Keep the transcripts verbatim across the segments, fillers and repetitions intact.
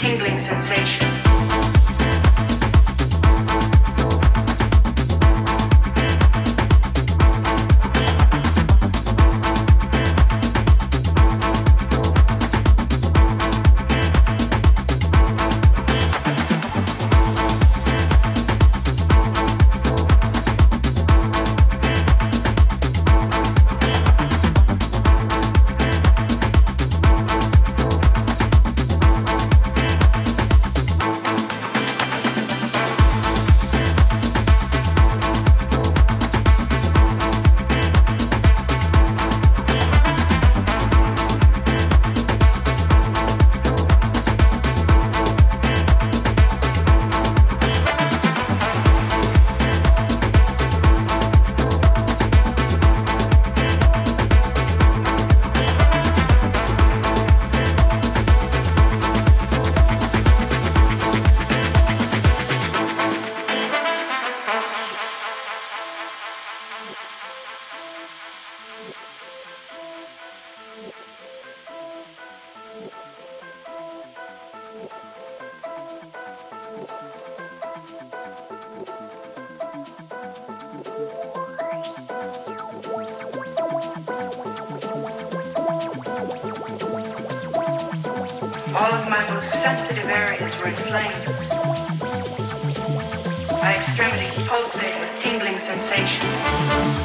tingling sensation. All of my most sensitive areas were inflamed. My extremities pulsated with tingling sensation.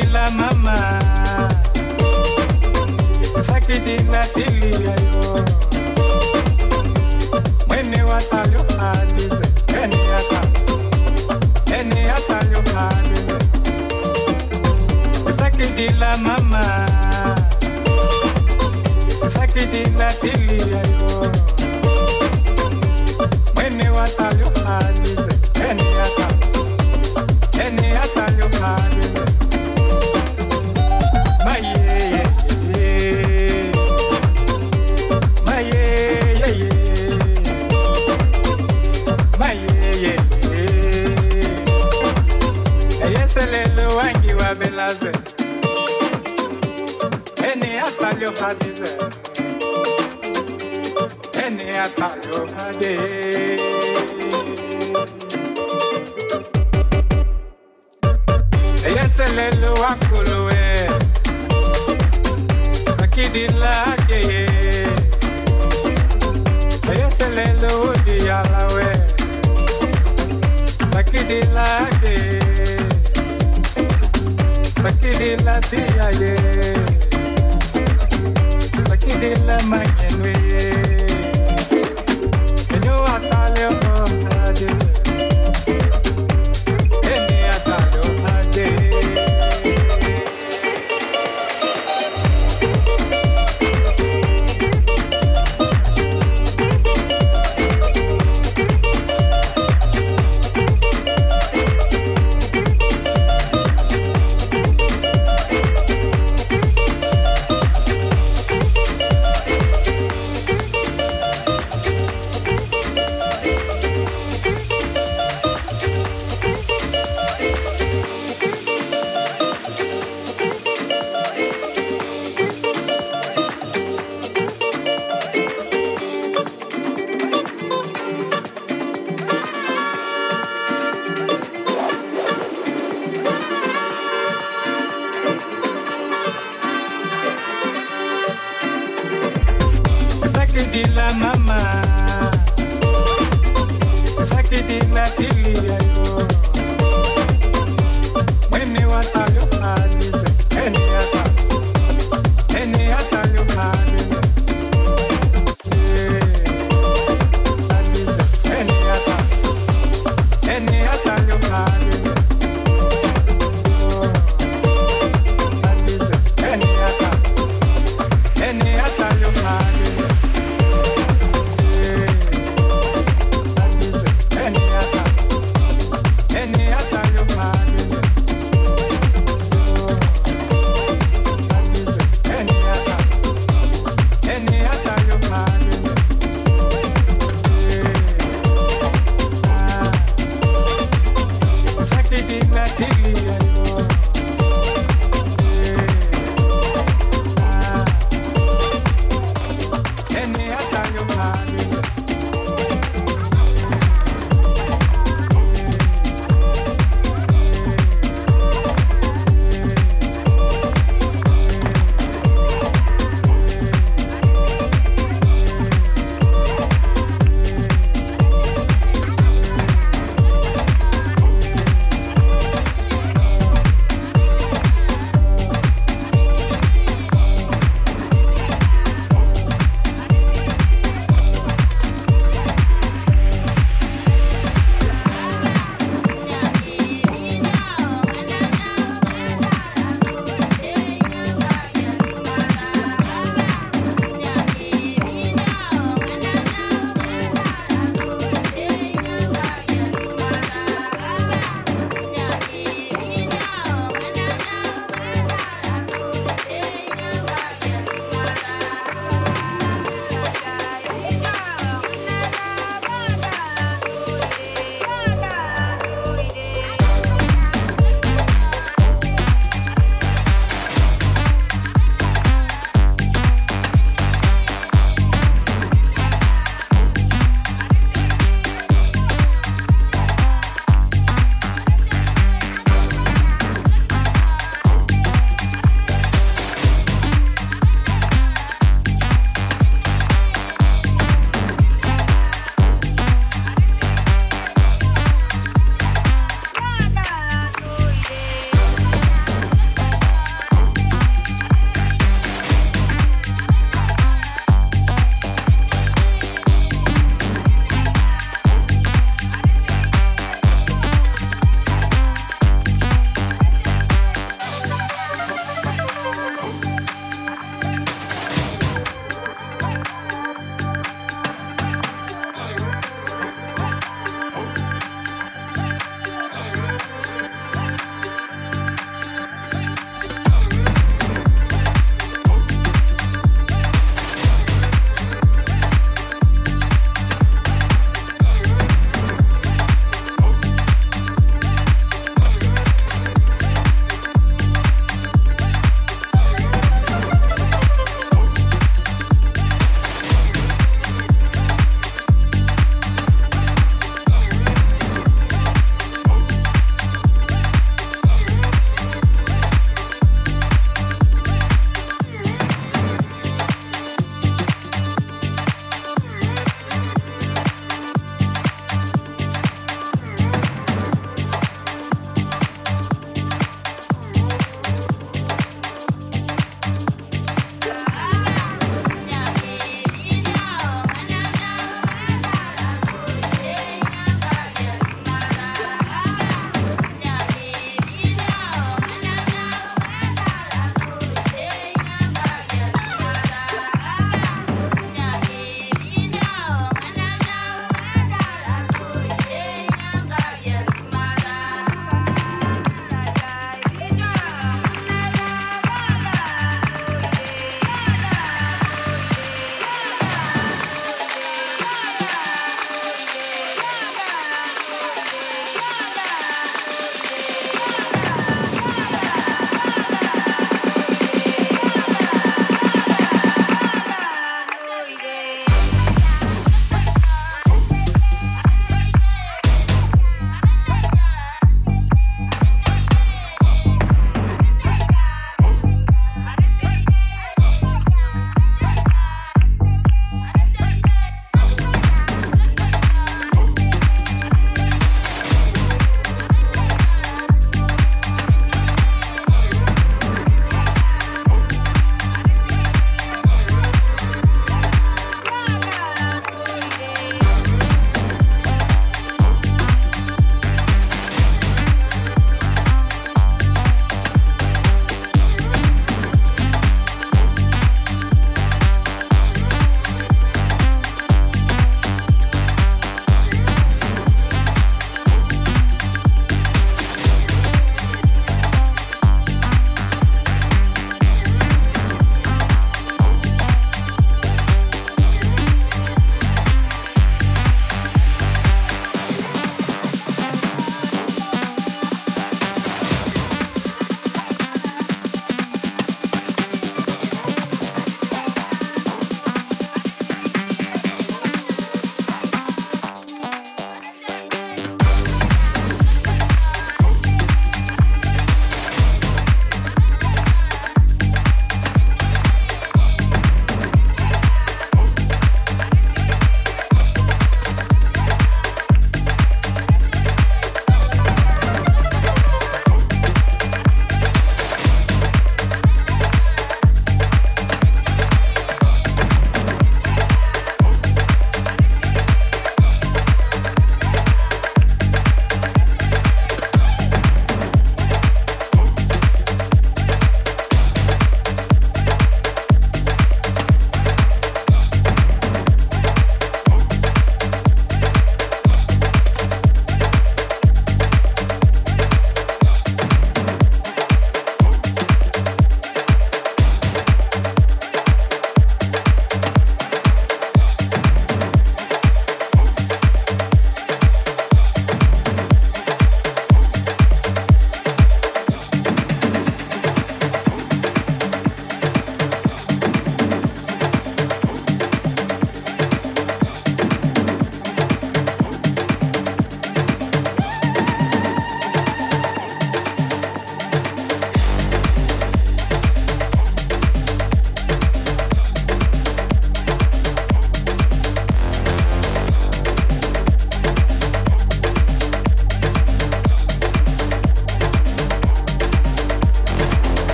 sakidi la mama, sakidi la tilia yo. Mwene watalio hadize, eni ata, eni atalio hadize. Sakidi la mama, sakidi la tilia yo. Mwene watalio hadize, eni ata, eni atalio hadize. Any attack you had deserved. Any attack you had deserved. Yes, a little wakuluwe. Sakidi lake. Yes, a little udi yalawe. Sakidi lake. Sakidi la tia ye, sakidi la manyenwe ye.